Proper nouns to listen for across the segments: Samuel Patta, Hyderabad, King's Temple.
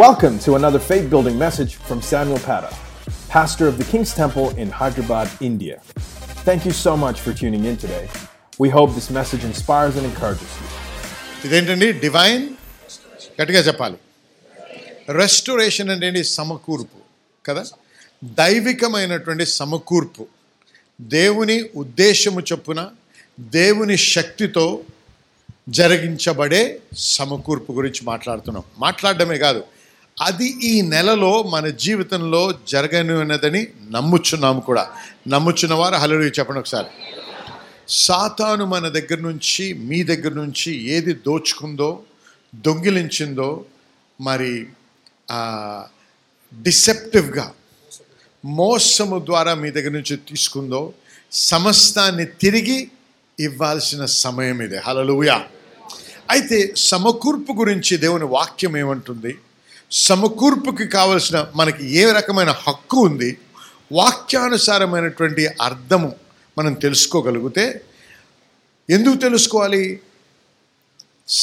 Welcome to another faith-building message from Samuel Patta, pastor of the King's Temple in Hyderabad, India. Thank you so much for tuning in today. We hope this message inspires and encourages you. Identendi divine kattiga cheppali. Restoration anteni samakurpu kada, దైవికమైనటువంటి సమకూర్పు, దేవుని ఉద్దేశము చొప్పున దేవుని శక్తితో జరిగించబడే సమకూర్పు గురించి మాట్లాడుతున్నాం. మాట్లాడడమే కాదు, అది ఈ నెలలో మన జీవితంలో జరగనున్నదని నమ్ముచున్నాము కూడా. నమ్ముచున్నవారు హల్లెలూయా చెప్పండి ఒకసారి. సాతాను మన దగ్గర నుంచి, మీ దగ్గర నుంచి ఏది దోచుకుందో, దొంగిలించిందో, మరి డిసెప్టివ్గా మోసము ద్వారా మీ దగ్గర నుంచి తీసుకుందో, సమస్తాన్ని తిరిగి ఇవ్వాల్సిన సమయం ఇదే. హల్లెలూయా. అయితే సమకూర్పు గురించి దేవుని వాక్యం ఏమంటుంది? సమకూర్పుకి కావలసిన మనకి ఏ రకమైన హక్కు ఉంది? వాక్యానుసారమైనటువంటి అర్థము మనం తెలుసుకోగలిగితే, ఎందుకు తెలుసుకోవాలి?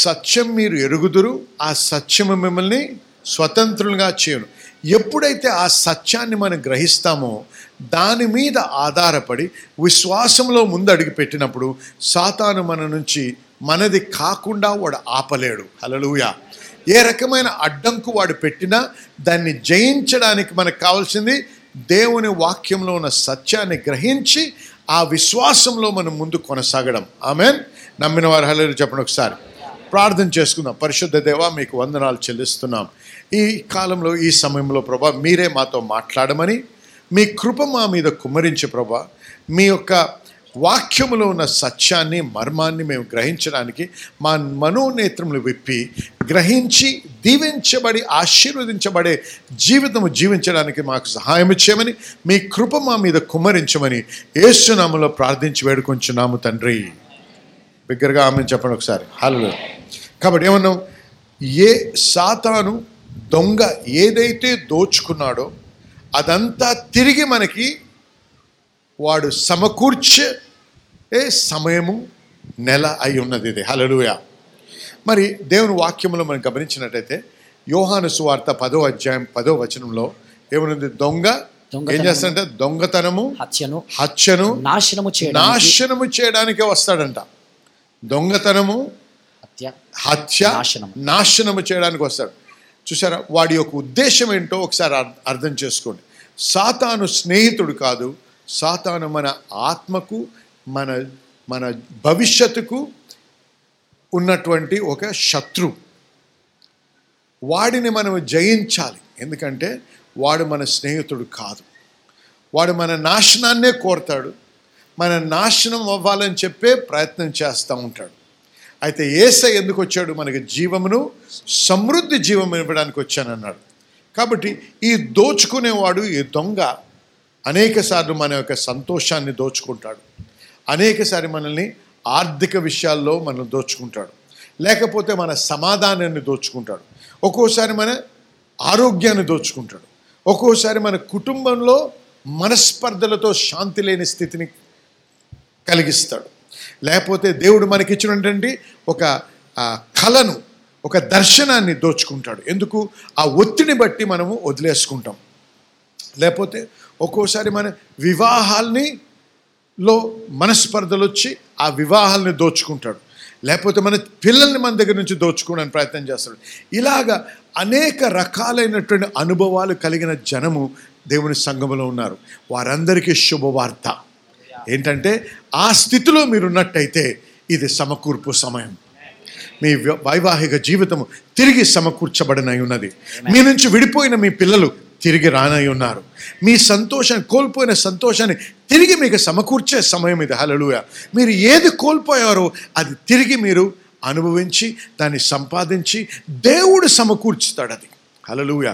సత్యం మీరు ఎరుగుదురు, ఆ సత్యము మిమ్మల్ని స్వతంత్రులుగా చేయను. ఎప్పుడైతే ఆ సత్యాన్ని మనం గ్రహిస్తామో, దాని మీద ఆధారపడి విశ్వాసంలో ముందడుగు పెట్టినప్పుడు సాతాను మన నుంచి మనది కాకుండా వాడు ఆపలేడు. హల్లెలూయా. ఏ రకమైన అడ్డంకు వాడు పెట్టినా దాన్ని జయించడానికి మనకు కావాల్సింది దేవుని వాక్యంలో ఉన్న సత్యాన్ని గ్రహించి ఆ విశ్వాసంలో మనం ముందు కొనసాగడం. ఆమెన్. నమ్మిన వారు హల్లెలూయా చెప్పండి ఒకసారి. ప్రార్థన చేసుకుందాం. పరిశుద్ధ దేవా, మీకు వందనాలు చెల్లిస్తున్నాం. ఈ కాలంలో, ఈ సమయంలో ప్రభా, మీరే మాతో మాట్లాడమని, మీ కృప మా మీద కుమ్మరించి ప్రభా, మీ యొక్క వాక్యములో ఉన్న సత్యాన్ని, మర్మాన్ని మేము గ్రహించడానికి మా మనోనేత్రములు విప్పి గ్రహించి దీవించబడి ఆశీర్వదించబడే జీవితము జీవించడానికి మాకు సహాయం చేయమని, మీ కృప మా మీద కుమ్మరించమని యేసు నామములో ప్రార్థించి వేడుకొంచున్నాము తండ్రి. బిగ్గరగా ఆమేన్ చెప్పండి ఒకసారి. హల్లెలూయా. కాబట్టి ఏమన్నాం? ఏ సాతాను దొంగ ఏదైతే దోచుకున్నాడో అదంతా తిరిగి మనకి వాడు సమకూర్చే సమయము, నెల అయి ఉన్నది ఇది. హల్లెలూయా. మరి దేవుని వాక్యంలో మనం గమనించినట్టయితే యోహాను సువార్త 10వ అధ్యాయం 10వ వచనంలో ఏమనుంది? దొంగ ఏం చేస్తాడంటే దొంగతనము, హత్యను నాశనము చేయడానికే వస్తాడంట. దొంగతనము, హత్య, నాశనము చేయడానికి వస్తాడు. చూసారా, వాడి యొక్క ఉద్దేశం ఏంటో ఒకసారి అర్థం చేసుకోండి. సాతాను స్నేహితుడు కాదు. సాతాను మన ఆత్మకు, మన భవిష్యత్తుకు ఉన్నటువంటి ఒక శత్రు. వాడిని మనం జయించాలి. ఎందుకంటే వాడు మన స్నేహితుడు కాదు. వాడు మన నాశనాన్నే కోరుతాడు. మన నాశనం అవ్వాలని చెప్పే ప్రయత్నం చేస్తూ ఉంటాడు. అయితే యేసయ్య ఎందుకు వచ్చాడు? మనకి జీవమును, సమృద్ధి జీవం ఇవ్వడానికి వచ్చానన్నాడు. కాబట్టి ఈ దోచుకునేవాడు, ఈ దొంగ అనేక సార్లు మన యొక్క సంతోషాన్ని దోచుకుంటాడు. అనేకసారి మనల్ని ఆర్థిక విషయాల్లో మనం దోచుకుంటాడు. లేకపోతే మన సమాధానాన్ని దోచుకుంటాడు. ఒక్కోసారి మన ఆరోగ్యాన్ని దోచుకుంటాడు. ఒక్కోసారి మన కుటుంబంలో మనస్పర్ధలతో శాంతి లేని స్థితిని కలిగిస్తాడు. లేకపోతే దేవుడు మనకిచ్చినటువంటి ఒక కళను, ఒక దర్శనాన్ని దోచుకుంటాడు. ఎందుకు? ఆ ఒత్తిడిని బట్టి మనము వదిలేసుకుంటాం. లేకపోతే ఒక్కోసారి మన వివాహాల్లో మనస్పర్ధలు వచ్చి ఆ వివాహాలని దోచుకుంటాడు. లేకపోతే మన పిల్లల్ని మన దగ్గర నుంచి దోచుకోవడానికి ప్రయత్నం చేస్తాడు. ఇలాగా అనేక రకాలైనటువంటి అనుభవాలు కలిగిన జనము దేవుని సంఘములో ఉన్నారు. వారందరికీ శుభవార్త ఏంటంటే, ఆ స్థితిలో మీరున్నట్టయితే ఇది సమకూర్పు సమయం. మీ వైవాహిక జీవితము తిరిగి సమకూర్చబడనై ఉన్నది. మీ నుంచి విడిపోయిన మీ పిల్లలు తిరిగి రానై ఉన్నారు. మీ సంతోషాన్ని, కోల్పోయిన సంతోషాన్ని తిరిగి మీకు సమకూర్చే సమయం ఇది. హల్లెలూయా. మీరు ఏది కోల్పోయారో అది తిరిగి మీరు అనుభవించి, దాన్ని సంపాదించి, దేవుడు సమకూర్చుతాడు అది. హల్లెలూయా.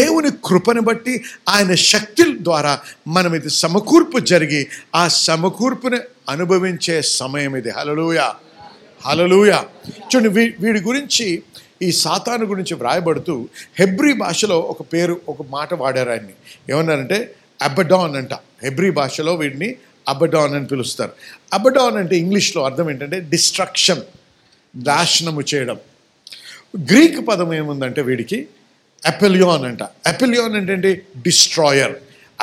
దేవుని కృపను బట్టి, ఆయన శక్తి ద్వారా మనం ఇది సమకూర్పు జరిగి ఆ సమకూర్పుని అనుభవించే సమయం ఇది. హల్లెలూయా. హల్లెలూయా. చూడండి, వీడి గురించి, ఈ సాతాను గురించి వ్రాయబడుతూ హెబ్రీ భాషలో ఒక పేరు, ఒక మాట వాడారు. ఆయన్ని ఏమన్నారంటే అబడాన్ అంట. హెబ్రీ భాషలో వీడిని అబడాన్ అని పిలుస్తారు. అబడాన్ అంటే ఇంగ్లీష్లో అర్థం ఏంటంటే డిస్ట్రక్షన్, నాశనము చేయడం. గ్రీక్ పదం ఏముందంటే వీడికి అపెలియాన్ అంట. అపెలియాన్ ఏంటంటే డిస్ట్రాయర్,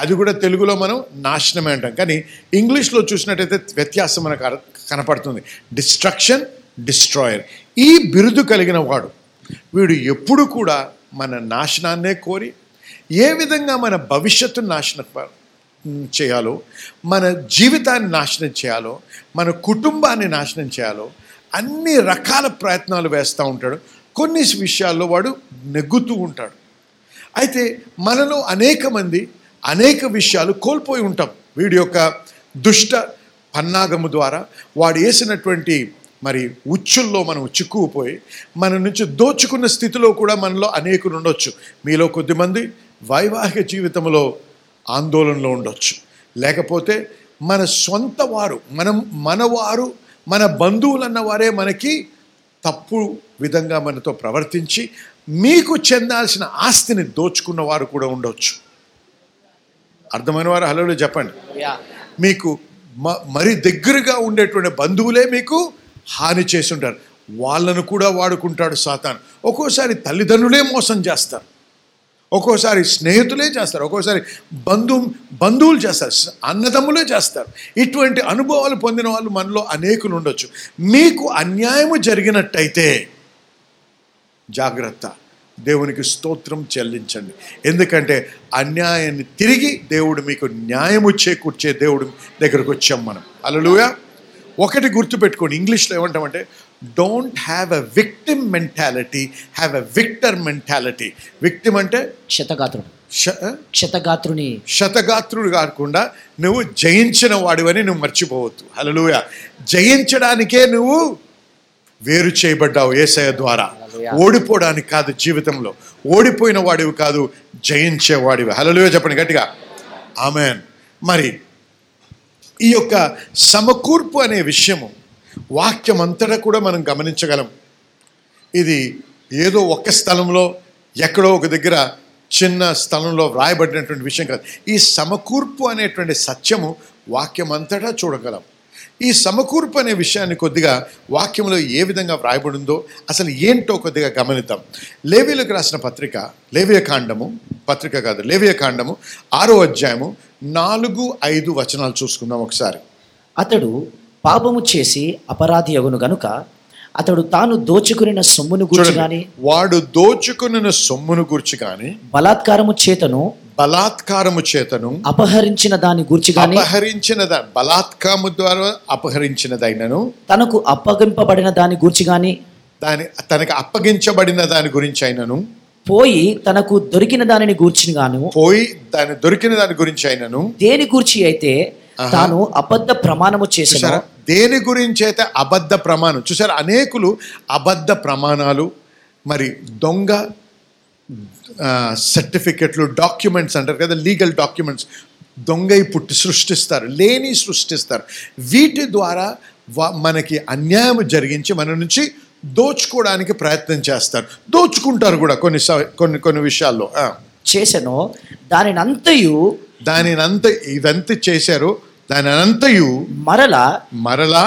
అది కూడా తెలుగులో మనం నాశనమే అంటాం, కానీ ఇంగ్లీష్లో చూసినట్టయితే వ్యత్యాసం మనకు కనపడుతుంది. Destruction, destroyer. ఈ బిరుదు కలిగిన వాడు, వీడు ఎప్పుడు కూడా మన నాశనాన్నే కోరి ఏ విధంగా మన భవిష్యత్తు నాశనం చేయాలో, మన జీవితాన్ని నాశనం చేయాలో, మన కుటుంబాన్ని నాశనం చేయాలో అన్ని రకాల ప్రయత్నాలు వేస్తూ ఉంటాడు. కొన్ని విషయాల్లో వాడు నెగ్గుతూ ఉంటాడు. అయితే మనలో అనేక మంది అనేక విషయాలు కోల్పోయి ఉంటాం వీడి యొక్క దుష్ట పన్నాగము ద్వారా. వాడు వేసినటువంటి మరి ఉచ్చుల్లో మనం చిక్కుకుపోయి మన నుంచి దోచుకున్న స్థితిలో కూడా మనలో అనేకులు ఉండొచ్చు. మీలో కొద్దిమంది వైవాహిక జీవితంలో ఆందోళనలో ఉండొచ్చు, లేకపోతే మన సొంత వారు, మనవారు, మన బంధువులు అన్నవారే మనకి తప్పు విధంగా మనతో ప్రవర్తించి మీకు చెందాల్సిన ఆస్తిని దోచుకున్న వారు కూడా ఉండవచ్చు. అర్థమైన వారు హలో చెప్పండి. మీకు మరీ దగ్గరగా ఉండేటువంటి బంధువులే మీకు హాని చేసి ఉంటారు, వాళ్ళను కూడా వాడుకుంటాడు సాతాను. ఒక్కోసారి తల్లిదండ్రులే మోసం చేస్తారు, ఒక్కోసారి స్నేహితులే చేస్తారు, ఒక్కోసారి బంధువులు చేస్తారు, అన్నదమ్ములే చేస్తారు. ఇటువంటి అనుభవాలు పొందిన వాళ్ళు మనలో అనేకులు ఉండొచ్చు. మీకు అన్యాయము జరిగినట్టయితే జాగ్రత్త, దేవునికి స్తోత్రం చెల్లించండి. ఎందుకంటే అన్యాయాన్ని తిరిగి దేవుడు మీకు న్యాయము చేకూర్చే దేవుడు దగ్గరకు వచ్చాం మనం. హల్లెలూయా. ఒకటి గుర్తుపెట్టుకోండి, ఇంగ్లీష్లో ఏమంటామంటే don't have a victim mentality, have a victor mentality. Victim అంటే క్షతగాత్రుడు కాకుండా నువ్వు జయించిన వాడివని నువ్వు మర్చిపోవద్దు. హల్లెలూయా. జయించడానికే నువ్వు వేరు చేయబడ్డావు యేసయ్య ద్వారా. ఓడిపోవడానికి కాదు, జీవితంలో ఓడిపోయిన వాడివి కాదు, జయించేవాడివి. హల్లెలూయా చెప్పండి గట్టిగా ఆమేన్. మరి ఈ యొక్క సమకూర్పు అనే విషయము వాక్యం అంతటా కూడా మనం గమనించగలం. ఇది ఏదో ఒక స్థలంలో ఎక్కడో ఒక దగ్గర చిన్న స్థలంలో వ్రాయబడినటువంటి విషయం కాదు. ఈ సమకూర్పు అనేటువంటి సత్యము వాక్యం అంతటా చూడగలం. ఈ సమకూర్పు అనే విషయాన్ని కొద్దిగా వాక్యంలో ఏ విధంగా వ్రాయబడిందో అసలు ఏంటో కొద్దిగా గమనిద్దాం. లేవీయులకు రాసిన పత్రిక, లేవీయ కాండము 6వ అధ్యాయము 4-5 వచనాలు చూసుకుందాం ఒకసారి. అతడు పాపము చేసి అపరాధి అగును గనుక అతడు తాను దోచుకున్న సొమ్మును గూర్చి గాని బలాత్కారము చేతను అపహరించిన దాని గూర్చి గాని బలాత్కారము ద్వారా అపహరించినదైనను తనకు అప్పగింపబడిన దాని గూర్చి గాని అయినను పోయి తనకు దొరికిన దానిని గూర్చి గాను దేని గూర్చి అయితే తాను అబద్ధ ప్రమాణము చేశాను. దేని గురించి అయితే అబద్ధ ప్రమాణం చూసారు. అనేకులు అబద్ధ ప్రమాణాలు, మరి దొంగ సర్టిఫికెట్లు, డాక్యుమెంట్స్ అంటారు కదా, లీగల్ డాక్యుమెంట్స్ దొంగై పుట్టి సృష్టిస్తారు, లేని సృష్టిస్తారు. వీటి ద్వారా మనకి అన్యాయం జరిగించి మన నుంచి దోచుకోవడానికి ప్రయత్నం చేస్తారు, దోచుకుంటారు కూడా కొన్ని విషయాల్లో. చేశాను ఇదంతా చేశారు, దానంతయు మరలా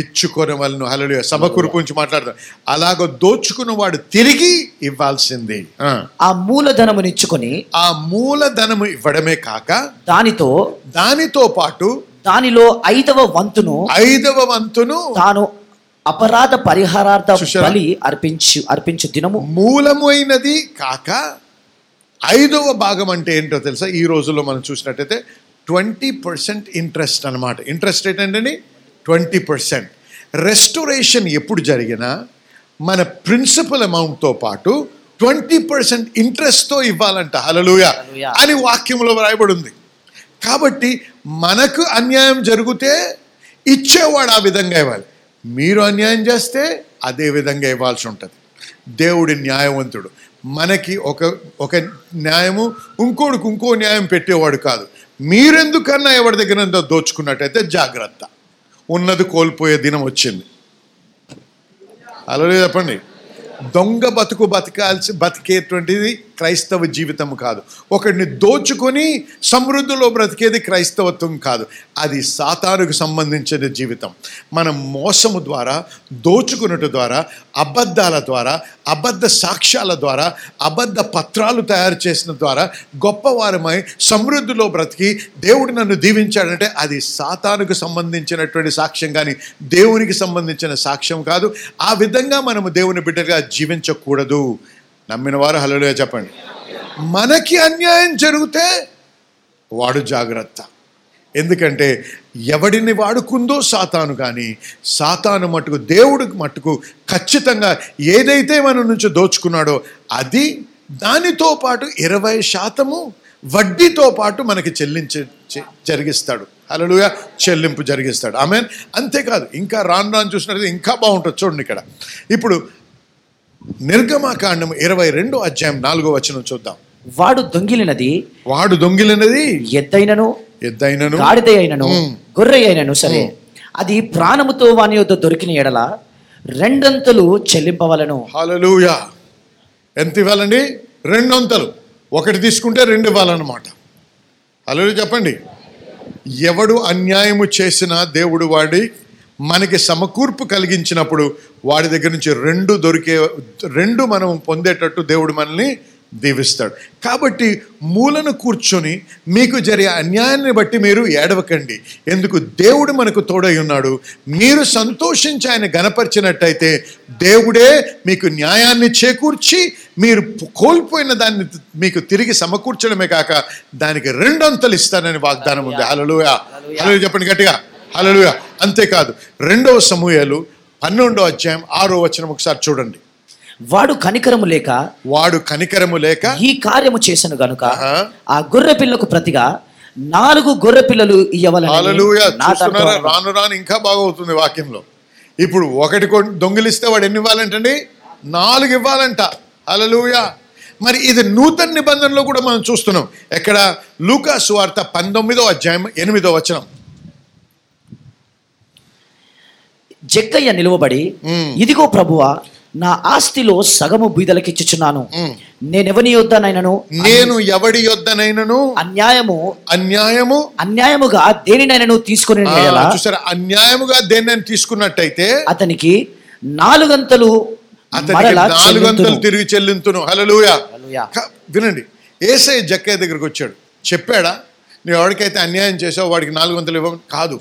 ఇచ్చుకొనవలెను. హల్లెలూయా. సమకూర్పు గురించి మాట్లాడతాం. అలాగో దోచుకున్న వాడు తిరిగి ఇవ్వాల్సింది. ఆ మూలధనము ఇవ్వడమే కాక దానితో పాటు దానిలో 5వ వంతును తాను అపరాధ పరిహారార్థ బలి అర్పించు దినము. మూలమైనది కాక 5వ భాగం అంటే ఏంటో తెలుసా? ఈ రోజుల్లో మనం చూసినట్టయితే 20% ఇంట్రెస్ట్ అనమాట. ఇంట్రెస్ట్ రేట్ ఏంటండి? 20%. రెస్టోరేషన్ ఎప్పుడు జరిగినా మన ప్రిన్సిపల్ అమౌంట్తో పాటు 20% ఇంట్రెస్ట్తో ఇవ్వాలంట. హల్లెలూయా అని వాక్యంలో వ్రాయబడి ఉంది. కాబట్టి మనకు అన్యాయం జరిగితే ఇచ్చేవాడు ఆ విధంగా ఇవ్వాలి, మీరు అన్యాయం చేస్తే అదే విధంగా ఇవ్వాల్సి ఉంటుంది. దేవుడి న్యాయవంతుడు. మనకి ఒక న్యాయము, ఇంకోడికి ఇంకో న్యాయం పెట్టేవాడు కాదు. మీరెందుకన్నా ఎవరి దగ్గర దోచుకున్నట్టయితే జాగ్రత్త, ఉన్నది కోల్పోయే దినం వచ్చింది. అలాగే చెప్పండి, దొంగ బతుకు బతికేటువంటిది క్రైస్తవ జీవితం కాదు. ఒకడిని దోచుకొని సమృద్ధిలో బ్రతికేది క్రైస్తవత్వం కాదు. అది సాతానుకు సంబంధించిన జీవితం. మనం మోసము ద్వారా, దోచుకున్నట్టు ద్వారా, అబద్ధాల ద్వారా, అబద్ధ సాక్ష్యాల ద్వారా, అబద్ధ పత్రాలు తయారు చేసిన ద్వారా గొప్పవారమై సమృద్ధిలో బ్రతికి దేవుడు నన్ను దీవించాడంటే అది సాతానుకు సంబంధించినటువంటి సాక్ష్యం కానీ దేవునికి సంబంధించిన సాక్ష్యం కాదు. ఆ విధంగా మనము దేవుని బిడ్డగా జీవించకూడదు. నమ్మిన వారు హల్లెలూయా చెప్పండి. మనకి అన్యాయం జరిగితే వాడు జాగ్రత్త. ఎందుకంటే ఎవడిని వాడుకుందో సాతాను, కానీ సాతాను మట్టుకు దేవుడికి మట్టుకు ఖచ్చితంగా ఏదైతే మన నుంచి దోచుకున్నాడో అది, దానితో పాటు 20% వడ్డీతో పాటు మనకి జరిగిస్తాడు. హల్లెలూయా, చెల్లింపు జరిగిస్తాడు. ఆమేన్. అంతేకాదు, ఇంకా రాను చూసినట్లయితే ఇంకా బాగుంటుంది. చూడండి ఇక్కడ ఇప్పుడు నిర్గమకాండం 22:4 చూద్దాం. వాడు దొంగిలినది ఎద్దైనను గాడిద అయినను గొర్రె అయినను సరే, అది ప్రాణముతో వాని యొద్ద దొరికిన ఎడల 2 వంతులు చెల్లింపవలను. హల్లెలూయా. ఎంత ఇవ్వాలండి? 2 వంతులు. ఒకటి తీసుకుంటే 2 ఇవ్వాలన్నమాట. హల్లెలూయా చెప్పండి. ఎవడు అన్యాయము చేసినా దేవుడు వాడి మనకి సమకూర్పు కలిగించినప్పుడు వాడి దగ్గర నుంచి 2 మనం పొందేటట్టు దేవుడు మనల్ని దీవిస్తాడు. కాబట్టి మూలను కూర్చొని మీకు జరిగే అన్యాయాన్ని బట్టి మీరు ఏడవకండి. ఎందుకు? దేవుడు మనకు తోడై ఉన్నాడు. మీరు సంతోషించి ఆయన గణపరిచినట్టయితే దేవుడే మీకు న్యాయాన్ని చేకూర్చి మీరు కోల్పోయిన దాన్ని మీకు తిరిగి సమకూర్చడమే కాక దానికి 2 వంతులు ఇస్తానని వాగ్దానం ఉంది. హల్లెలూయా, హల్లెలూయా చెప్పండి గట్టిగా, హల్లెలూయా. అంతేకాదు 2 సమూయేలు 12:6 ఒకసారి చూడండి. వాడు కనికరము లేక ఈ కార్యము చేసెను గనుక ఆ గొర్రె పిల్లకు ప్రతిగా 4 గొర్రె పిల్లలు ఇయ్యవలెను. హల్లెలూయా. రాను రాను ఇంకా బాగవుతుంది వాక్యంలో. ఇప్పుడు ఒకటి దొంగిలిస్తే వాడు ఎన్ని ఇవ్వాలంటండి? 4 ఇవ్వాలంట. హల్లెలూయా. మరి ఇది నూతన నిబంధనలో కూడా మనం చూస్తున్నాం. ఎక్కడ? లూకా సువార్త 19:8. జక్కయ్య నిలువబడి, ఇదిగో ప్రభువా, నా ఆస్తిలో సగము బీదలకు ఇచ్చుచున్నాను. నేను ఎవడి యొద్దనైనను అన్యాయముగా దేనినైనను తీసుకుని అన్యాయముగా దేనినైనా తీసుకున్నట్టయితే అతనికి 4 వంతులు తిరిగి చెల్లింతును. హల్లెలూయా. వినండి, యేసయ్య జక్కయ్య దగ్గరికి వచ్చాడు. చెప్పాడా, నువ్వు ఎవరికైతే అన్యాయం చేసావు వాడికి 4 వంతులు ఇవ్వమని? కాదు.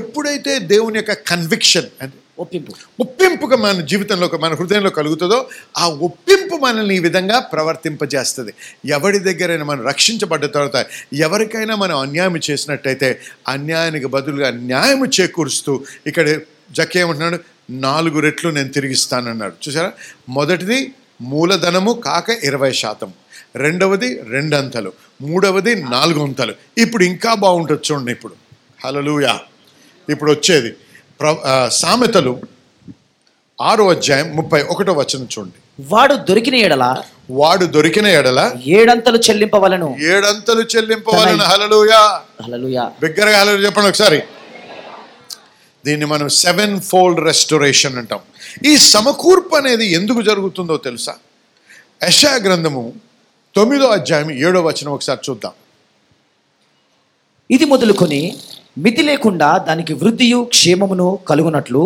ఎప్పుడైతే దేవుని యొక్క కన్విక్షన్ అంటే ఒప్పింపుగా మన జీవితంలో, మన హృదయంలో కలుగుతుందో ఆ ఒప్పింపు మనల్ని ఈ విధంగా ప్రవర్తింపజేస్తుంది. ఎవరి దగ్గరైనా మనం రక్షించబడ్డ తర్వాత ఎవరికైనా మనం అన్యాయం చేసినట్టయితే అన్యాయానికి బదులుగా న్యాయం చేకూరుస్తూ ఇక్కడ జక్కయ్య ఏమంటున్నాడు, 4 రెట్లు నేను తిరిగిస్తానన్నాడు. చూసారా? మొదటిది మూలధనము కాక 20%, 2 వంతులు, 3 వంతులు, 4 వంతులు. ఇప్పుడు ఇంకా బాగుంటుంది చూడండి. ఇప్పుడు హల్లెలూయా. ఇప్పుడు వచ్చేది సామెతలు 6:31 చూడండి. వాడు దొరికిన ఎడల 7 వంతులు చెల్లింపవలను. 7 వంతులు చెల్లింపవలను. హల్లెలూయా, హల్లెలూయా. బిగ్గరగా హల్లెలూయా చెప్పండి ఒకసారి. దీన్ని మనం 7-fold restoration అంటాం. ఈ సమకూర్పు అనేది ఎందుకు జరుగుతుందో తెలుసా? యెషయా గ్రంథము 9:7 ఒకసారి చూద్దాం. ఇది మొదలుకొని మితి లేకుండా దానికి వృద్ధియు క్షేమమును కలుగునట్లు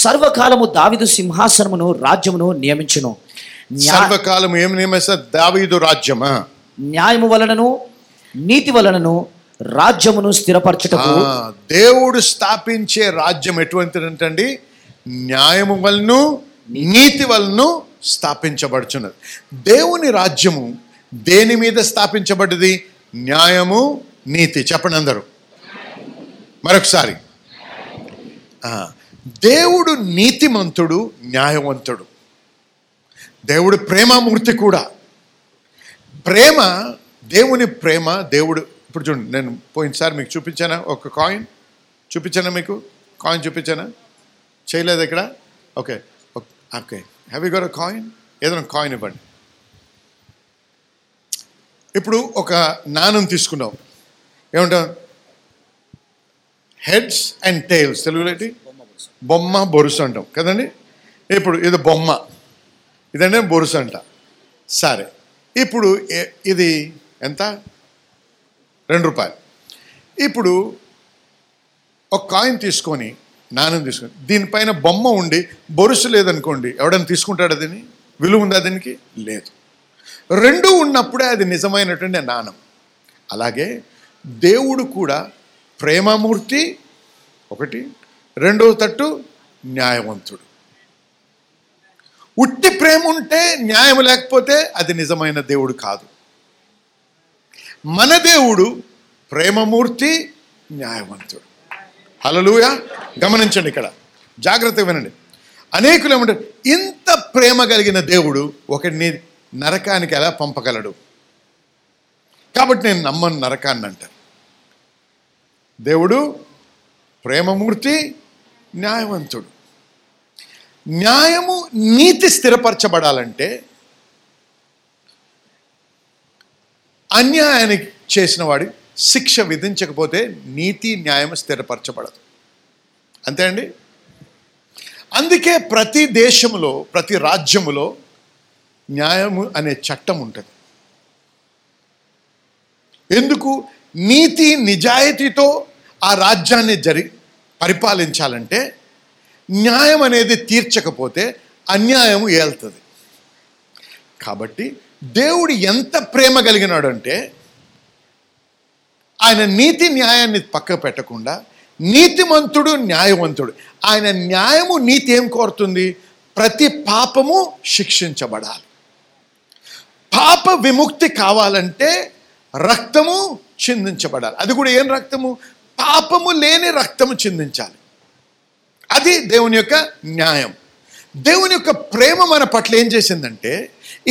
సర్వకాలము దావీదు సింహాసనమును రాజ్యమును నియమించును. సర్వకాలము ఏమి నియమిస్తాడు? దావీదు రాజ్యమా? న్యాయము వలనను నీతి వలనను రాజ్యమును స్థిరపరచుటకు. దేవుడు స్థాపించే రాజ్యం ఎటువంటిదంటండి? న్యాయము వలన నీతి వలన స్థాపించబడుచున్నది. దేవుని రాజ్యము దేని మీద స్థాపించబడ్డది? న్యాయము, నీతి. చెప్పండి అందరూ మరొకసారి. దేవుడు నీతిమంతుడు, న్యాయవంతుడు. దేవుడు ప్రేమమూర్తి కూడా. ప్రేమ, దేవుని ప్రేమ. దేవుడు ఇప్పుడు చూడండి, నేను పోయినసారి మీకు చూపించానా? ఒక కాయిన్ చూపించానా? మీకు కాయిన్ చూపించానా? చేయలేదు ఇక్కడ. Okay okay. Have you got a coin? ఏదైనా కాయిన్ ఇవ్వండి. ఇప్పుడు ఒక నాణం తీసుకున్నావు. ఏమంటాం? హెడ్స్ అండ్ టైల్స్, తెలుగులోటి బొమ్మ బొరుసు అంటాం కదండి. ఇప్పుడు ఇది బొమ్మ, ఇదంటే బొరుసు అంట. సరే, ఇప్పుడు ఇది ఎంత? 2 రూపాయలు. ఇప్పుడు ఒక కాయిన్ తీసుకొని, నాణ్యం తీసుకొని, దీనిపైన బొమ్మ ఉండి బొరుసు లేదనుకోండి, ఎవడన్నా తీసుకుంటాడు? అదని విలువ ఉందా? దీనికి లేదు. రెండూ ఉన్నప్పుడే అది నిజమైనటువంటి నాణ్యం. అలాగే దేవుడు కూడా ప్రేమమూర్తి ఒకటి, రెండవ తట్టు న్యాయవంతుడు. ఉట్టి ప్రేమ ఉంటే న్యాయం లేకపోతే అది నిజమైన దేవుడు కాదు. మన దేవుడు ప్రేమమూర్తి, న్యాయవంతుడు. హల్లెలూయా. గమనించండి, ఇక్కడ జాగ్రత్తగా వినండి. అనేకులు ఏమంటారు, ఇంత ప్రేమ కలిగిన దేవుడు ఒకడిని నరకానికి ఎలా పంపగలడు? కాబట్టి నేను నమ్మను నరకాన్ని అంటారు. దేవుడు ప్రేమమూర్తి, న్యాయవంతుడు. న్యాయము, నీతి స్థిరపరచబడాలంటే అన్యాయానికి చేసిన వాడి శిక్ష విధించకపోతే నీతి న్యాయం స్థిరపరచబడదు. అంతే అండి. అందుకే ప్రతి దేశంలో, ప్రతి రాజ్యములో న్యాయము అనే చట్టం ఉంటుంది. ఎందుకు? నీతి నిజాయితీతో ఆ రాజ్యాన్ని పరిపాలించాలంటే న్యాయం అనేది తీర్చకపోతే అన్యాయం ఏళ్తుంది. కాబట్టి దేవుడు ఎంత ప్రేమ కలిగినాడు అంటే, ఆయన నీతి న్యాయాన్ని పక్క పెట్టకుండా, నీతిమంతుడు, న్యాయవంతుడు. ఆయన న్యాయము, నీతి ఏం కోరుతుంది? ప్రతి పాపము శిక్షించబడాలి. పాప విముక్తి కావాలంటే రక్తము చిందించబడాలి. అది కూడా ఏం రక్తము? పాపము లేని రక్తము చిందించాలి. అది దేవుని యొక్క న్యాయం. దేవుని యొక్క ప్రేమ మన పట్ల ఏం చేసిందంటే,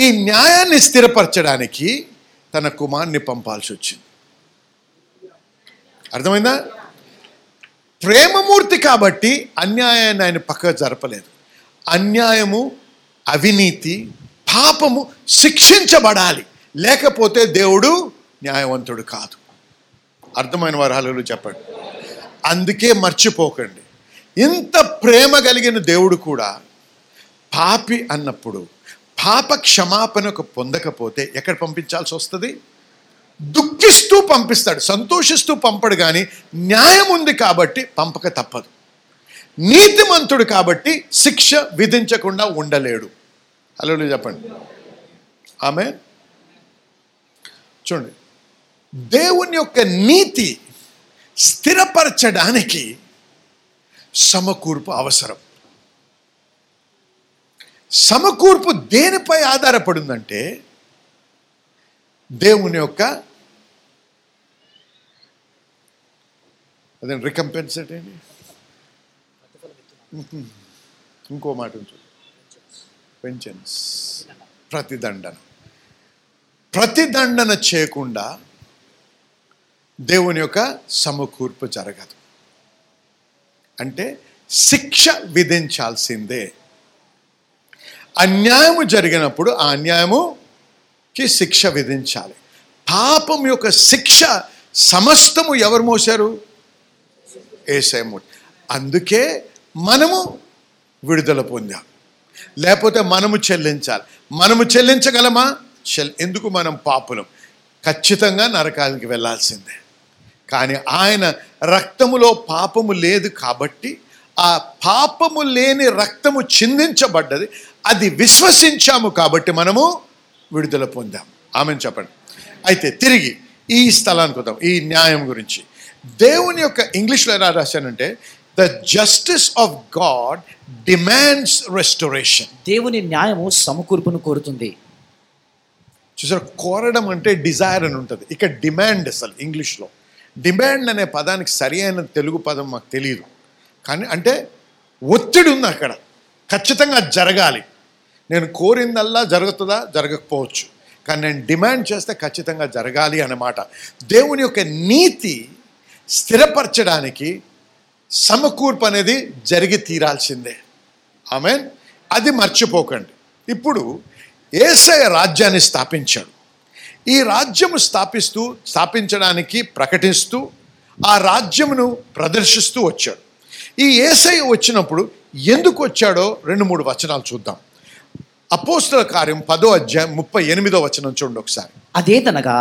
ఈ న్యాయాన్ని స్థిరపరచడానికి తన కుమారుని పంపాల్సి వచ్చింది. అర్థమైందా? ప్రేమమూర్తి కాబట్టి అన్యాయాన్ని ఆయన పక్కకు జరపలేదు. అన్యాయము, అవినీతి, పాపము శిక్షించబడాలి, లేకపోతే దేవుడు న్యాయవంతుడు కాదు. అర్థమైన వారు హల్లెలూయా చెప్పండి. అందుకే మర్చిపోకండి, ఇంత ప్రేమ కలిగిన దేవుడు కూడా పాపి అన్నప్పుడు, పాప క్షమాపణకు పొందకపోతే ఎక్కడ పంపించాల్సి వస్తుంది? దుఃఖిస్తూ పంపిస్తాడు, సంతోషిస్తూ పంపడు. కానీ న్యాయం ఉంది కాబట్టి పంపక తప్పదు. నీతిమంతుడు కాబట్టి శిక్ష విధించకుండా ఉండలేడు. హల్లెలూయా చెప్పండి. ఆమె చూడండి, దేవుని యొక్క నీతి స్థిరపరచడానికి సమకూర్పు అవసరం. సమకూర్పు దేనిపై ఆధారపడిందంటే, దేవుని యొక్క అదే రికంపెన్సేట్ అండి. ఇంకో మాట చూడు, పెన్షన్స్, ప్రతిదండన. ప్రతిదండన చేయకుండా దేవుని యొక్క సమకూర్పు జరగదు. అంటే శిక్ష విధించాల్సిందే. అన్యాయము జరిగినప్పుడు ఆ అన్యాయముకి శిక్ష విధించాలి. పాపం యొక్క శిక్ష సమస్తము ఎవరు మోసారు? యేసయ్య మోసారు. అందుకే మనము విడుదల పొందాం. లేకపోతే మనము చెల్లించాలి. మనము చెల్లించగలమా? ఎందుకు? మనం పాపులం, ఖచ్చితంగా నరకానికి వెళ్ళాల్సిందే. కానీ ఆయన రక్తములో పాపము లేదు కాబట్టి, ఆ పాపము లేని రక్తము చిందించబడ్డది, అది విశ్వసించాము కాబట్టి మనము విడుదల పొందాం. ఆమేన్ చెప్పండి. అయితే తిరిగి ఈ స్థలానికి వద్దాం, ఈ న్యాయం గురించి. దేవుని యొక్క ఇంగ్లీష్లో ఎలా రాశానంటే, The justice of God demands restoration. దేవుని న్యాయము సమకూర్పును కోరుతుంది. చూసారు, కోరడం అంటే డిజైర్ అని ఉంటుంది. ఇక డిమాండ్, అసలు ఇంగ్లీష్లో డిమాండ్ అనే పదానికి సరి అయిన తెలుగు పదం మాకు తెలియదు. కానీ అంటే ఒత్తిడి ఉంది అక్కడ, ఖచ్చితంగా జరగాలి. నేను కోరిందల్లా జరుగుతుందా? జరగకపోవచ్చు. కానీ నేను డిమాండ్ చేస్తే ఖచ్చితంగా జరగాలి అన్నమాట. దేవుని యొక్క నీతి స్థిరపరచడానికి సమకూర్పు అనేది జరిగి తీరాల్సిందే. ఆమేన్. అది మర్చిపోకండి. ఇప్పుడు యేసయ్య రాజ్యాన్ని స్థాపించాడు. ఈ రాజ్యము స్థాపించడానికి ప్రకటిస్తూ, ఆ రాజ్యమును ప్రదర్శిస్తూ వచ్చాడు. ఈ యేసయ్య వచ్చినప్పుడు ఎందుకు వచ్చాడో 2-3 వచనాలు చూద్దాం. అపోస్తుల కార్యం 10:38 చూడండి ఒకసారి. అదేదనగా,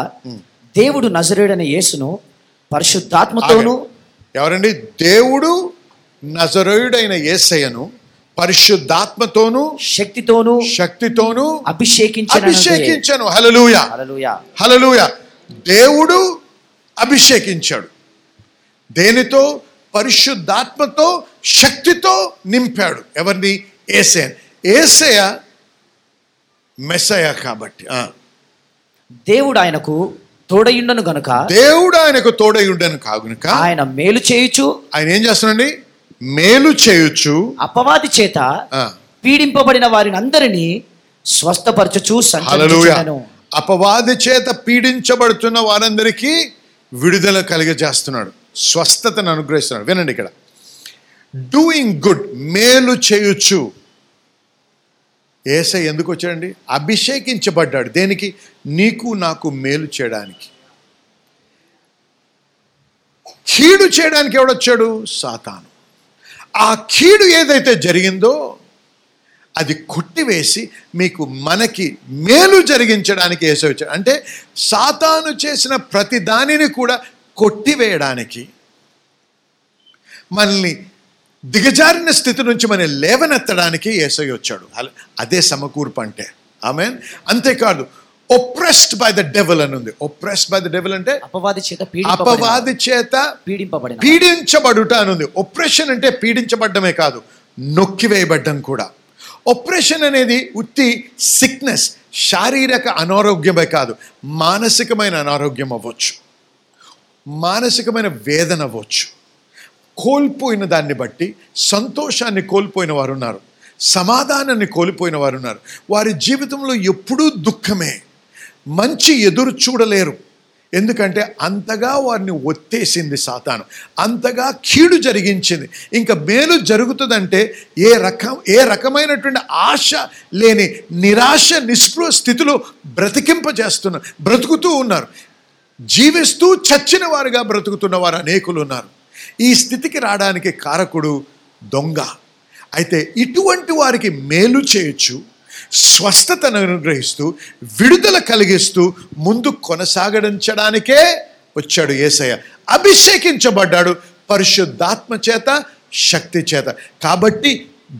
దేవుడు నజరేయుడైన యేసును పరిశుద్ధాత్మతోను. ఎవరండి? దేవుడు నజరేయుడైన యేసయ్యను పరిశుద్ధాత్మతోను శక్తితోను అభిషేకించను. హల్లెలూయా, హల్లెలూయా. దేవుడు అభిషేకించాడు. దేనితో? పరిశుద్ధాత్మతో, శక్తితో నింపాడు. ఎవరిని? యేసయ్యను. యేసయ్య మెస్సయ కాబట్టి దేవుడు ఆయనకు తోడయుండను గనుక, దేవుడు ఆయనకు తోడయుండను కాగునక ఆయన మేలు చేయుచు, ఆయన ఏం చేస్తున్నాడండి? మేలు చేయుచు, అపవాది చేత పీడింపబడిన వారిని అందరినీ స్వస్థపరచుచు సంచరించును. అపవాది చేత పీడించబడుతున్న వారందరికీ విడుదల కలిగజేస్తున్నాడు, స్వస్థతను అనుగ్రహిస్తున్నాడు. వినండి, ఇక్కడ డూయింగ్ గుడ్, మేలు చేయుచు. యేసయ్య ఎందుకు వచ్చాడండి? అభిషేకించబడ్డాడు. దేనికి? నీకు నాకు మేలు చేయడానికి. కీడు చేయడానికి ఎవడొచ్చాడు? సాతాను. ఆ కీడు ఏదైతే జరిగిందో అది కొట్టివేసి మీకు మనకి మేలు జరిగించడానికి యేసయ్య వచ్చాడు. అంటే సాతాను చేసిన ప్రతి దానిని కూడా కొట్టివేయడానికి, మనల్ని దిగజారిన స్థితి నుంచి మనం లేవనెత్తడానికి యేసయ్య వచ్చాడు. అదే సమకూర్పు అంటే. ఆమేన్. అంతేకాదు, ఒప్రెస్డ్ బై ద డెవిల్ అని ఉంది. ఒప్రెస్డ్ బై ద డెవిల్ అంటే అపవాది చేత పీడించబడుట అని ఉంది. ఒప్రెషన్ అంటే పీడించబడ్డమే కాదు, నొక్కివేయబడ్డం కూడా. ఒప్రెషన్ అనేది ఉత్తి సిక్నెస్, శారీరక అనారోగ్యమే కాదు, మానసికమైన అనారోగ్యం అవ్వచ్చు, మానసికమైన వేదన అవ్వచ్చు. కోల్పోయిన దాన్ని బట్టి, సంతోషాన్ని కోల్పోయిన వారు ఉన్నారు, సమాధానాన్ని కోల్పోయిన వారు ఉన్నారు. వారి జీవితంలో ఎప్పుడూ దుఃఖమే, మంచి ఎదురు చూడలేరు. ఎందుకంటే అంతగా వారిని ఒత్తేసింది సాతాను, అంతగా కీడు జరిగించింది. ఇంకా మేలు జరుగుతుందంటే ఏ రకమైనటువంటి ఆశ లేని నిరాశ నిస్పృహ స్థితిలో బ్రతుకుతూ ఉన్నారు. జీవిస్తూ చచ్చిన వారుగా బ్రతుకుతున్న వారు అనేకులు ఉన్నారు. ఈ స్థితికి రావడానికి కారకుడు దొంగ. అయితే ఇటువంటి వారికి మేలు చేయొచ్చు, స్వస్థతను అనుగ్రహిస్తూ విడుదల కలిగిస్తూ ముందు కొనసాగించడానికే వచ్చాడు యేసయ్య. అభిషేకించబడ్డాడు పరిశుద్ధాత్మ చేత, శక్తి చేత. కాబట్టి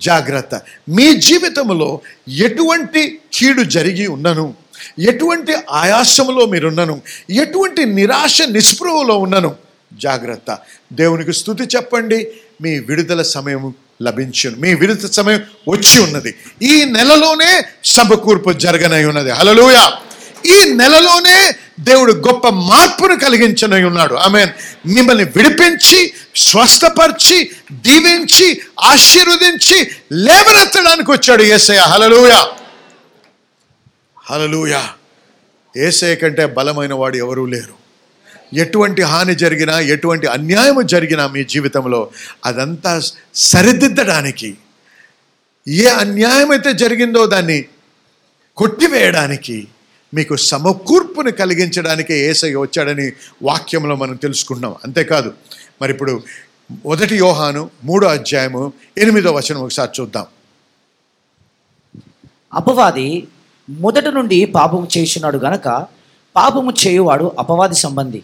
జాగ్రత్త, మీ జీవితంలో ఎటువంటి కీడు జరిగి ఉన్నను, ఎటువంటి ఆయాసంలో మీరున్నను, ఎటువంటి నిరాశ నిస్పృహలో ఉన్నను, జాగ్రత్త. దేవునికి స్తుతి చెప్పండి. మీ విడుదల సమయం లభించును, మీ విడుదల సమయం వచ్చి ఉన్నది. ఈ నెలలోనే సమకూర్పు జరగనై ఉన్నది. హల్లెలూయా. ఈ నెలలోనే దేవుడు గొప్ప మార్పును కలిగించనై ఉన్నాడు. ఆమేన్. మిమ్మల్ని విడిపించి, స్వస్థపరిచి, దీవించి, ఆశీర్వదించి లేవనెత్తడానికి వచ్చాడు యేసయ్య. హల్లెలూయా, హల్లెలూయా. యేసయ్య కంటే బలమైన వాడు ఎవరూ లేరు. ఎటువంటి హాని జరిగినా, ఎటువంటి అన్యాయము జరిగినా మీ జీవితంలో అదంతా సరిదిద్దడానికి, ఏ అన్యాయం అయితే జరిగిందో దాన్ని కొట్టివేయడానికి, మీకు సమకూర్పును కలిగించడానికే యేసయ్య వచ్చాడని వాక్యంలో మనం తెలుసుకుంటున్నాం. అంతేకాదు, మరి ఇప్పుడు 1 యోహాను 3:8 ఒకసారి చూద్దాం. అపవాది మొదట నుండి పాపము చేస్తున్నాడు గనక పాపము చేయువాడు అపవాది సంబంధి.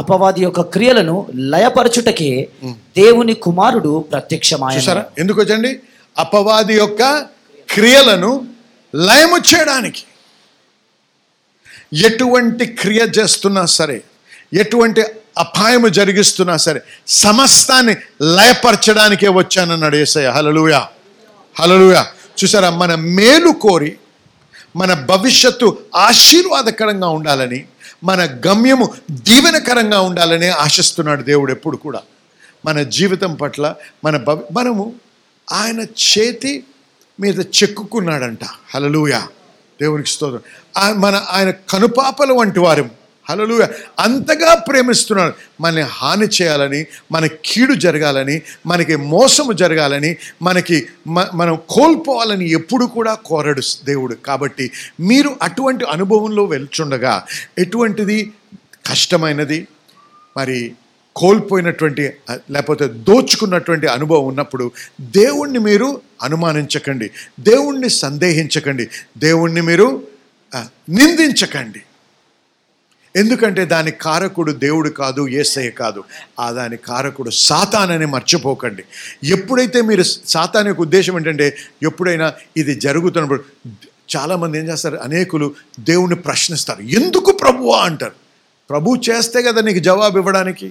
అపవాది యొక్క క్రియలను లయపరచుటకే దేవుని కుమారుడు ప్రత్యక్షమాయెను. ఎందుకు వచ్చండి? అపవాది యొక్క క్రియలను లయము చేయడానికి. ఎటువంటి క్రియ చేస్తున్నా సరే, ఎటువంటి అపాయము జరిగిస్తున్నా సరే, సమస్తాన్ని లయపరచడానికే వచ్చానన్నాడు యేసయ్య. హల్లెలూయా, హల్లెలూయా. చూసారా, మన మేలు కోరి, మన భవిష్యత్తు ఆశీర్వాదకరంగా ఉండాలని, మన గమ్యము దీవెనకరంగా ఉండాలని ఆశిస్తున్నాడు దేవుడు ఎప్పుడు కూడా. మన జీవితం పట్ల మనము ఆయన చేతి మీద చెక్కుకున్నాడంట. హల్లెలూయా, దేవునికి స్తోత్రం. ఆయన కనుపాపల వంటి వారు. హల్లెలూయా. అంతగా ప్రేమిస్తున్నాడు మనల్ని హాని చేయాలని, మనకి కీడు జరగాలని, మనకి మోసము జరగాలని, మనకి మనం కోల్పోవాలని ఎప్పుడు కూడా కోరడు దేవుడు. కాబట్టి మీరు అటువంటి అనుభవంలో వెళ్తుండగా, ఎటువంటిది కష్టమైనది, మరి కోల్పోయినటువంటి లేకపోతే దోచుకున్నటువంటి అనుభవం ఉన్నప్పుడు దేవుణ్ణి మీరు అనుమానించకండి, దేవుణ్ణి సందేహించకండి, దేవుణ్ణి మీరు నిందించకండి. ఎందుకంటే దాని కారకుడు దేవుడు కాదు, యేసయ్య కాదు, ఆ దాని కారకుడు సాతానని మర్చిపోకండి. ఎప్పుడైతే మీరు సాతాన్ యొక్క ఉద్దేశం ఏంటంటే, ఎప్పుడైనా ఇది జరుగుతున్నప్పుడు చాలామంది ఏం చేస్తారు, అనేకులు దేవుణ్ణి ప్రశ్నిస్తారు. ఎందుకు ప్రభువా అంటారు. ప్రభు చేస్తే కదా నీకు జవాబు ఇవ్వడానికి.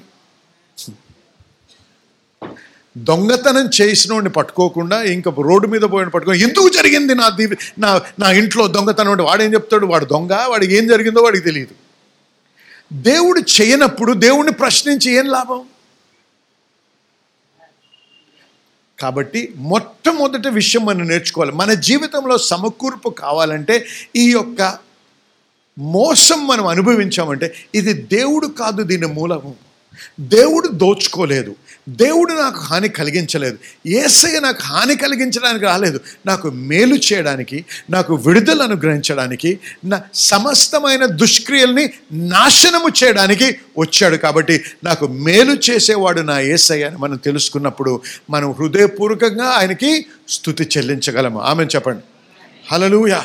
దొంగతనం చేసినోడిని పట్టుకోకుండా ఇంకా రోడ్డు మీద పోయిన పట్టుకో, ఎందుకు జరిగింది నా దీవి నా నా ఇంట్లో దొంగతనం అంటే వాడేం చెప్తాడు, వాడు దొంగ, వాడికి ఏం జరిగిందో వాడికి తెలియదు. దేవుడు చేయనప్పుడు దేవుణ్ణి ప్రశ్నించి ఏం లాభం. కాబట్టి మొట్టమొదటి విషయం మనం నేర్చుకోవాలి. మన జీవితంలో సమకూర్పు కావాలంటే ఈ యొక్క మోసం మనం అనుభవించామంటే ఇది దేవుడు కాదు, దీని మూలము దేవుడు దోచుకోలేదు, దేవుడు నాకు హాని కలిగించలేదు, యేసయ్య నాకు హాని కలిగించడానికి రాలేదు, నాకు మేలు చేయడానికి, నాకు విడుదల అనుగ్రహించడానికి, నా సమస్తమైన దుష్క్రియల్ని నాశనము చేయడానికి వచ్చాడు. కాబట్టి నాకు మేలు చేసేవాడు నా యేసయ్య అని మనం తెలుసుకున్నప్పుడు మనం హృదయపూర్వకంగా ఆయనకి స్తుతి చెల్లించగలము. ఆమె చెప్పండి హల్లెలూయా.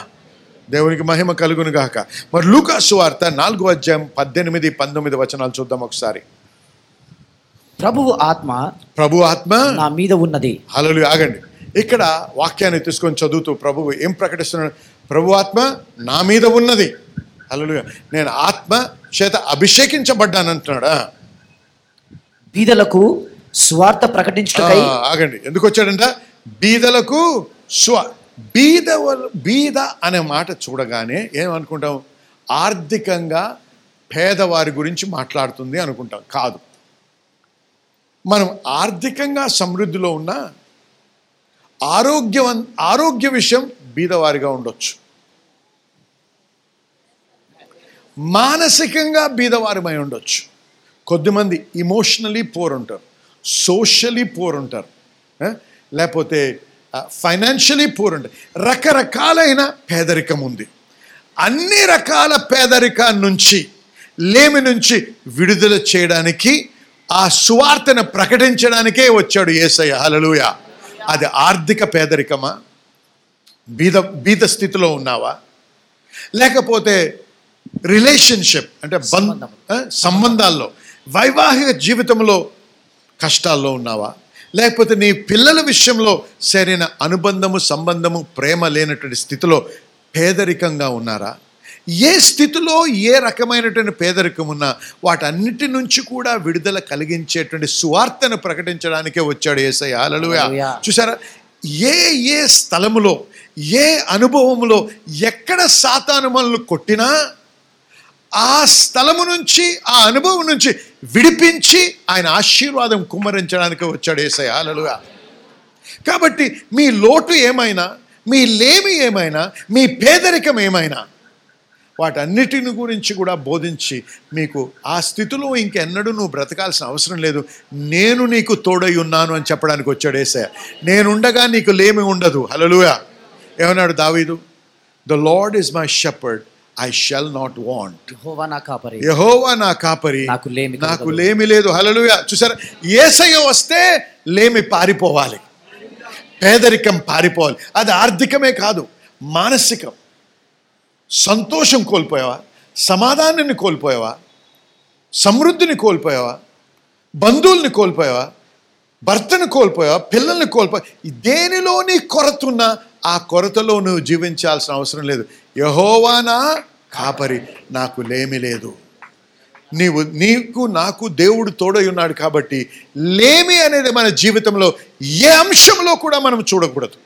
దేవునికి మహిమ కలుగును గాక. మరి లూకా సువార్త 4:18-19 చూద్దాం ఒకసారి. ప్రభు ఆత్మ నా మీద ఉన్నది. హల్లెలూయా. ఆగండి, ఇక్కడ వాక్యాన్ని తీసుకొని చదువుతూ ప్రభువు ఏం ప్రకటిస్తున్నాడు, ప్రభు ఆత్మ నా మీద ఉన్నది. హల్లెలూయా. నేను ఆత్మ చేత అభిషేకించబడ్డాను అంటున్నాడా. బీదలకు స్వార్థ ప్రకటించుటకై. ఆగండి, ఎందుకు వచ్చాడంట, బీదలకు బీద అనే మాట చూడగానే ఏమనుకుంటాం, ఆర్థికంగా పేదవారి గురించి మాట్లాడుతుంది అనుకుంటాం. కాదు, మనం ఆర్థికంగా సమృద్ధిలో ఉన్న ఆరోగ్య విషయం బీదవారిగా ఉండొచ్చు, మానసికంగా బీదవారిమై ఉండొచ్చు. కొద్దిమంది ఇమోషనలీ పూర్ ఉంటారు, సోషలీ పూర్ ఉంటారు, లేకపోతే ఫైనాన్షియలీ పూర్ ఉంటారు. రకరకాలైన పేదరికం ఉంది. అన్ని రకాల పేదరికాన్ని నుంచి, లేమి నుంచి విడుదల చేయడానికి, ఆ సువార్తను ప్రకటించడానికే వచ్చాడు యేసయ్య. హల్లెలూయా. అది ఆర్థిక పేదరికమా, బీద స్థితిలో ఉన్నావా, లేకపోతే రిలేషన్షిప్ అంటే సంబంధాల్లో వైవాహిక జీవితంలో కష్టాల్లో ఉన్నావా, లేకపోతే నీ పిల్లల విషయంలో సరైన అనుబంధము సంబంధము ప్రేమ లేనటువంటి స్థితిలో పేదరికంగా ఉన్నారా, ఏ స్థితిలో ఏ రకమైనటువంటి పేదరికం ఉన్నా వాటన్నిటి నుంచి కూడా విడుదల కలిగించేటువంటి సువార్తను ప్రకటించడానికే వచ్చాడు యేసయ్య. హల్లెలూయా. చూసారా, ఏ స్థలములో ఏ అనుభవంలో ఎక్కడ సాతాను మనల్ని కొట్టినా ఆ స్థలము నుంచి ఆ అనుభవం నుంచి విడిపించి ఆయన ఆశీర్వాదం కుమ్మరించడానికి వచ్చాడు యేసయ్య. హల్లెలూయా. కాబట్టి మీ లోటు ఏమైనా, మీ లేమి ఏమైనా, మీ పేదరికం ఏమైనా వాటన్నిటిని గురించి కూడా బోధించి, మీకు ఆ స్థితిలో ఇంకెన్నడూ నువ్వు బ్రతకాల్సిన అవసరం లేదు, నేను నీకు తోడై ఉన్నాను అని చెప్పడానికి వచ్చాడు యేసయ్య. నేనుండగా నీకు లేమి ఉండదు. హల్లెలూయా. ఏమన్నాడు దావీదు, the Lord is my shepherd I shall not want. యెహోవా నా కాపరి, నాకు లేమి లేదు. హల్లెలూయా. చూసారా, యేసయ్య వస్తే లేమి పారిపోవాలి, పేదరికం పారిపోవాలి. అది ఆర్థికమే కాదు, మానసికం. సంతోషం కోల్పోయావా, సమాధానాన్ని కోల్పోయావా, సమృద్ధిని కోల్పోయావా, బంధువుల్ని కోల్పోయావా, భర్తను కోల్పోయావా, పిల్లల్ని కోల్పోయావా, దేనిలో నీ కొరత ఉన్నా ఆ కొరతలో నువ్వు జీవించాల్సిన అవసరం లేదు. యెహోవా నా కాపరి, నాకు లేమి లేదు. నీకు నాకు దేవుడు తోడై ఉన్నాడు. కాబట్టి లేమి అనేది మన జీవితంలో ఏ అంశంలో కూడా మనం చూడకూడదు.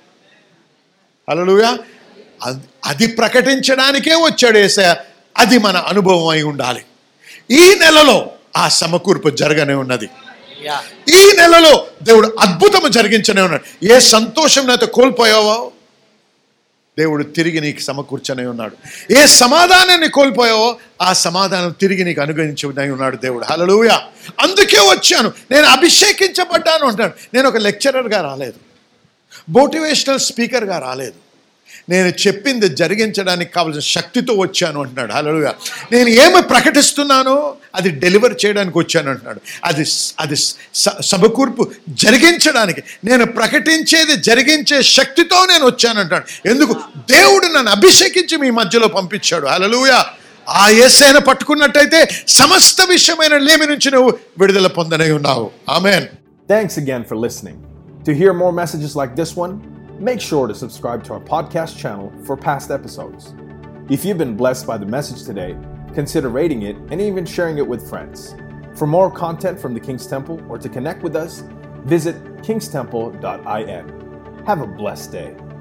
హల్లెలూయా. అది ప్రకటించడానికే వచ్చాడు యేసయ్య. అది మన అనుభవం అయి ఉండాలి. ఈ నెలలో ఆ సమకూర్పు జరగనే ఉన్నది. ఈ నెలలో దేవుడు అద్భుతము జరిగించనే ఉన్నాడు. ఏ సంతోషం నాతో కోల్పోయావో దేవుడు తిరిగి నీకు సమకూర్చనే ఉన్నాడు. ఏ సమాధానాన్ని కోల్పోయావో ఆ సమాధానం తిరిగి నీకు అనుగ్రహించనే ఉన్నాడు దేవుడు. హల్లెలూయా. అందుకే వచ్చాను, నేను అభిషేకించబడ్డాను అంటాడు. నేను ఒక లెక్చరర్గా రాలేదు, మోటివేషనల్ స్పీకర్గా రాలేదు, నేను చెప్పింది జరిగించడానికి కావాల్సిన శక్తితో వచ్చాను అంటున్నాడు. హల్లెలూయా. నేను ఏమి ప్రకటిస్తున్నానో అది డెలివర్ చేయడానికి వచ్చాను అంటున్నాడు. అది సమకూర్పు జరిగించడానికి, నేను ప్రకటించేది జరిగించే శక్తితో నేను వచ్చాను అంటున్నాడు. ఎందుకు, దేవుడు నన్ను అభిషేకించి మీ మధ్యలో పంపించాడు. హల్లెలూయా. ఆ యేసయ్యను పట్టుకున్నట్టయితే సమస్త విషయమైన లేమి నుంచి నువ్వు విడుదల పొందనే ఉన్నావు. ఆమేన్. Thanks again for listening. To hear more messages like this one, make sure to subscribe to our podcast channel for past episodes. If you've been blessed by the message today, consider rating it and even sharing it with friends. For more content from the King's Temple or to connect with us, visit kingstemple.in. Have a blessed day.